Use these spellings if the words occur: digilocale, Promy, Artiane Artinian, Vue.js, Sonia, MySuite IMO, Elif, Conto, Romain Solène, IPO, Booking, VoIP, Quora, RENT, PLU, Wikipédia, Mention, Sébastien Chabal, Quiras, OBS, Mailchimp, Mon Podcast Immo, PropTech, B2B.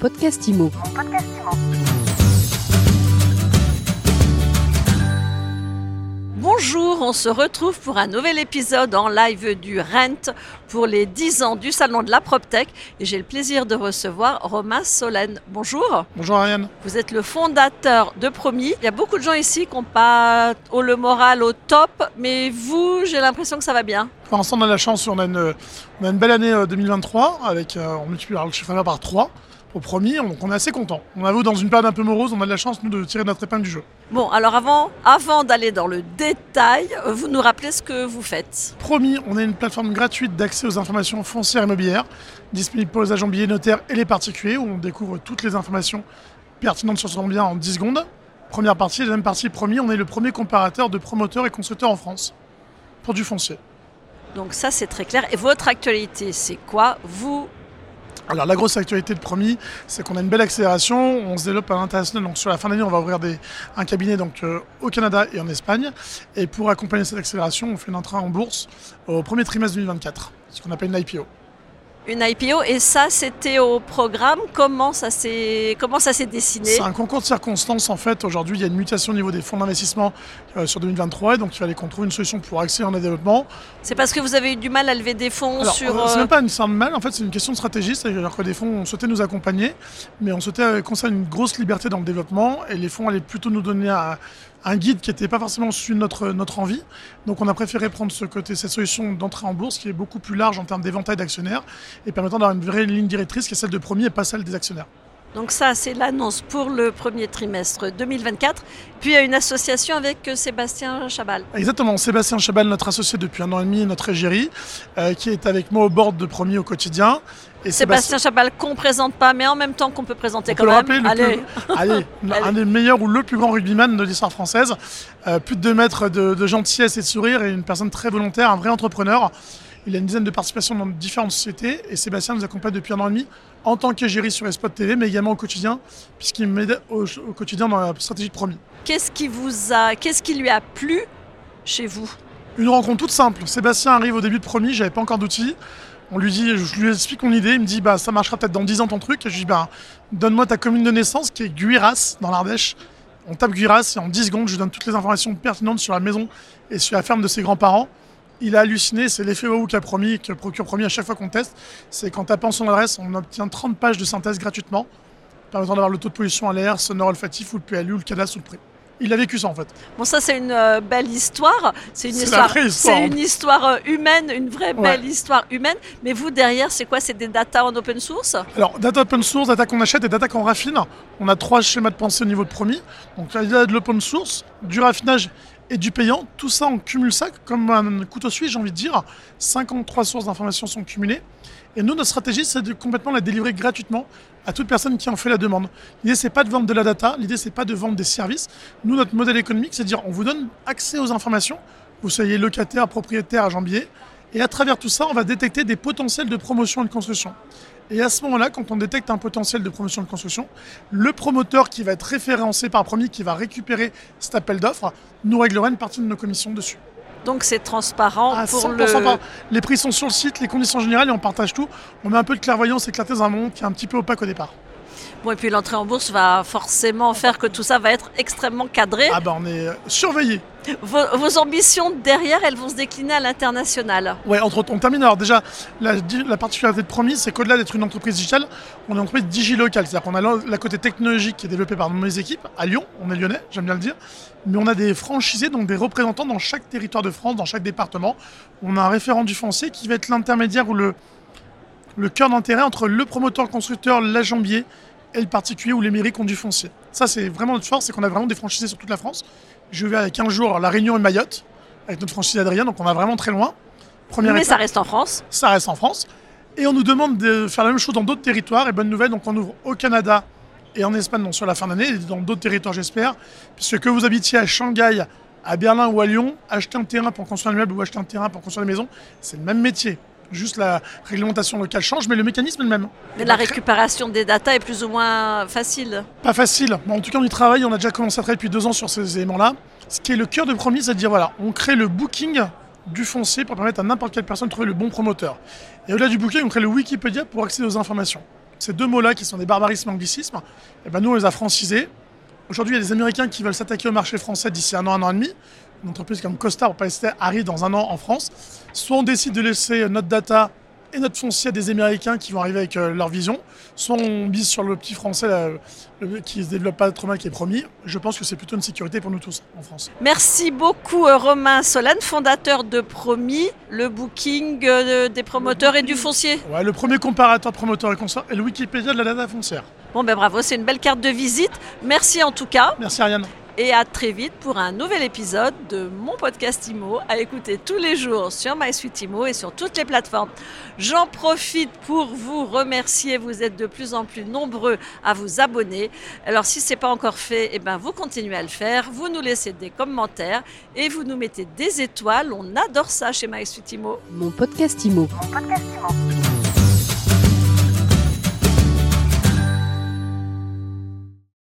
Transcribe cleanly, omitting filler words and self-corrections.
Podcast Immo. Bonjour, on se retrouve pour un nouvel épisode en live du RENT pour les 10 ans du salon de la PropTech. Et j'ai le plaisir de recevoir Romain Solène. Bonjour. Bonjour Ariane. Vous êtes le fondateur de Promy. Il y a beaucoup de gens ici qui n'ont pas le moral au top, mais vous, j'ai l'impression que ça va bien. Pour l'instant, on a la chance, on a une belle année 2023, avec, on multipliera le chiffre d'affaires par 3. Au premier, donc on est assez content. On avoue, dans une période un peu morose, on a de la chance, nous, de tirer notre épingle du jeu. Bon, alors avant d'aller dans le détail, vous nous rappelez ce que vous faites. Promy, on est une plateforme gratuite d'accès aux informations foncières immobilières, disponible pour les agents immobiliers, notaires et les particuliers, où on découvre toutes les informations pertinentes sur son bien en 10 secondes. Première partie, deuxième partie, Promy, on est le premier comparateur de promoteurs et constructeurs en France pour du foncier. Donc ça, c'est très clair. Et votre actualité, c'est quoi, vous ? Alors la grosse actualité de Promy, c'est qu'on a une belle accélération, on se développe à l'international, donc sur la fin d'année on va ouvrir un cabinet donc, au Canada et en Espagne, et pour accompagner cette accélération on fait une entrée en bourse au premier trimestre 2024, ce qu'on appelle une IPO. Une IPO, et ça c'était au programme, comment ça s'est dessiné ? C'est un concours de circonstances en fait, aujourd'hui il y a une mutation au niveau des fonds d'investissement sur 2023, et donc il fallait qu'on trouve une solution pour accélérer le développement. C'est parce que vous avez eu du mal à lever des fonds sur... C'est même pas une sorte de mal, en fait c'est une question de stratégie, c'est-à-dire que des fonds on souhaitait nous accompagner, mais on souhaitait qu'on ait une grosse liberté dans le développement, et les fonds allaient plutôt nous donner un guide qui n'était pas forcément suivi notre envie. Donc on a préféré prendre cette solution d'entrée en bourse qui est beaucoup plus large en termes d'éventail d'actionnaires et permettant d'avoir une vraie ligne directrice qui est celle de Promy et pas celle des actionnaires. Donc ça, c'est l'annonce pour le premier trimestre 2024. Puis il y a une association avec Sébastien Chabal. Exactement, Sébastien Chabal, notre associé depuis 1 an et demi, notre égérie, qui est avec moi au board de Promy au quotidien. Et Sébastien Chabal qu'on ne présente pas, mais en même temps qu'on peut présenter quand même. Allez. Un des meilleurs ou le plus grand rugbyman de l'histoire française. Plus de 2 mètres de gentillesse et de sourire, et une personne très volontaire, un vrai entrepreneur. Il a une dizaine de participations dans différentes sociétés et Sébastien nous accompagne depuis 1 an et demi en tant qu'égérie sur Spot TV, mais également au quotidien, puisqu'il m'aide au quotidien dans la stratégie de Promy. Qu'est-ce qui lui a plu chez vous ? Une rencontre toute simple. Sébastien arrive au début de Promy, j'avais pas encore d'outils. Je lui explique mon idée, il me dit bah ça marchera peut-être dans 10 ans ton truc. Et je lui dis bah donne-moi ta commune de naissance qui est Quiras dans l'Ardèche. On tape Quiras et en 10 secondes je lui donne toutes les informations pertinentes sur la maison et sur la ferme de ses grands-parents. Il a halluciné, c'est l'effet waouh que procure Promy à chaque fois qu'on teste. C'est qu'en tapant son adresse, on obtient 30 pages de synthèse gratuitement, permettant d'avoir le taux de pollution à l'air, sonore olfactif ou le PLU ou le cadastre ou le pré. Il a vécu ça en fait. Bon, ça c'est une belle histoire. C'est une histoire humaine, une vraie belle histoire humaine. Mais vous derrière, c'est quoi ? C'est des data en open source ? Alors, data open source, data qu'on achète et data qu'on raffine. On a 3 schémas de pensée au niveau de Promy. Donc là, il y a de l'open source, du raffinage et du payant. Tout ça, on cumule ça comme un couteau suisse, j'ai envie de dire. 53 sources d'informations sont cumulées. Et nous, notre stratégie, c'est de complètement la délivrer gratuitement à toute personne qui en fait la demande. L'idée, c'est pas de vendre de la data, l'idée, c'est pas de vendre des services. Nous, notre modèle économique, c'est de dire on vous donne accès aux informations, vous soyez locataire, propriétaire, agent immobilier, et à travers tout ça, on va détecter des potentiels de promotion et de construction. Et à ce moment-là, quand on détecte un potentiel de promotion et de construction, le promoteur qui va être référencé par Promy, qui va récupérer cet appel d'offres, nous réglera une partie de nos commissions dessus. Donc c'est transparent pour le... Les prix sont sur le site, les conditions générales, et on partage tout. On met un peu de clairvoyance éclatée dans un monde qui est un petit peu opaque au départ. Bon, et puis l'entrée en bourse va forcément faire que tout ça va être extrêmement cadré. Ah ben, on est surveillé. Vos ambitions derrière, elles vont se décliner à l'international. Oui, entre autres, on termine. Alors déjà, la particularité de Promy, c'est qu'au-delà d'être une entreprise digitale, on est une entreprise digilocale. C'est-à-dire qu'on a la côté technologique qui est développée par mes équipes à Lyon. On est lyonnais, j'aime bien le dire. Mais on a des franchisés, donc des représentants dans chaque territoire de France, dans chaque département. On a un référent du foncier qui va être l'intermédiaire ou le cœur d'intérêt entre le promoteur-constructeur, l'agent immobilier et le particulier ou les mairies qui ont du foncier. Ça, c'est vraiment notre force, c'est qu'on a vraiment des franchisés sur toute la France. Je vais avec 15 jours à La Réunion et Mayotte, avec notre franchisé Adrien, donc on va vraiment très loin. Mais ça reste en France. Ça reste en France. Et on nous demande de faire la même chose dans d'autres territoires. Et bonne nouvelle, donc on ouvre au Canada et en Espagne donc sur la fin d'année, et dans d'autres territoires, j'espère. Puisque que vous habitiez à Shanghai, à Berlin ou à Lyon, acheter un terrain pour construire un immeuble ou acheter un terrain pour construire une maison, c'est le même métier. Juste la réglementation locale change, mais le mécanisme est le même. Mais la récupération des data est plus ou moins facile. Pas facile. Bon, en tout cas, on y travaille. On a déjà commencé à travailler depuis 2 ans sur ces éléments-là. Ce qui est le cœur de Promy, c'est de dire, voilà, on crée le booking du foncier pour permettre à n'importe quelle personne de trouver le bon promoteur. Et au-delà du booking, on crée le Wikipédia pour accéder aux informations. Ces deux mots-là qui sont des barbarismes anglicismes, eh ben nous on les a francisés. Aujourd'hui, il y a des Américains qui veulent s'attaquer au marché français d'ici un an et demi. Une entreprise comme Costa, pour pas les citer, arrive dans un an en France. Soit on décide de laisser notre data et notre foncier à des Américains qui vont arriver avec leur vision, soit on mise sur le petit français là, qui ne se développe pas trop mal, qui est Promy. Je pense que c'est plutôt une sécurité pour nous tous en France. Merci beaucoup Romain Solène, fondateur de Promy, le booking des promoteurs et du foncier. Ouais, le premier comparateur promoteur et consorts et le Wikipédia de la data foncière. Bon ben bravo, c'est une belle carte de visite. Merci en tout cas. Merci Ariane. Et à très vite pour un nouvel épisode de Mon Podcast IMO à écouter tous les jours sur MySuite IMO et sur toutes les plateformes. J'en profite pour vous remercier. Vous êtes de plus en plus nombreux à vous abonner. Alors si ce n'est pas encore fait, eh ben, vous continuez à le faire. Vous nous laissez des commentaires et vous nous mettez des étoiles. On adore ça chez MySuite IMO. Mon Podcast IMO. Mon Podcast IMO.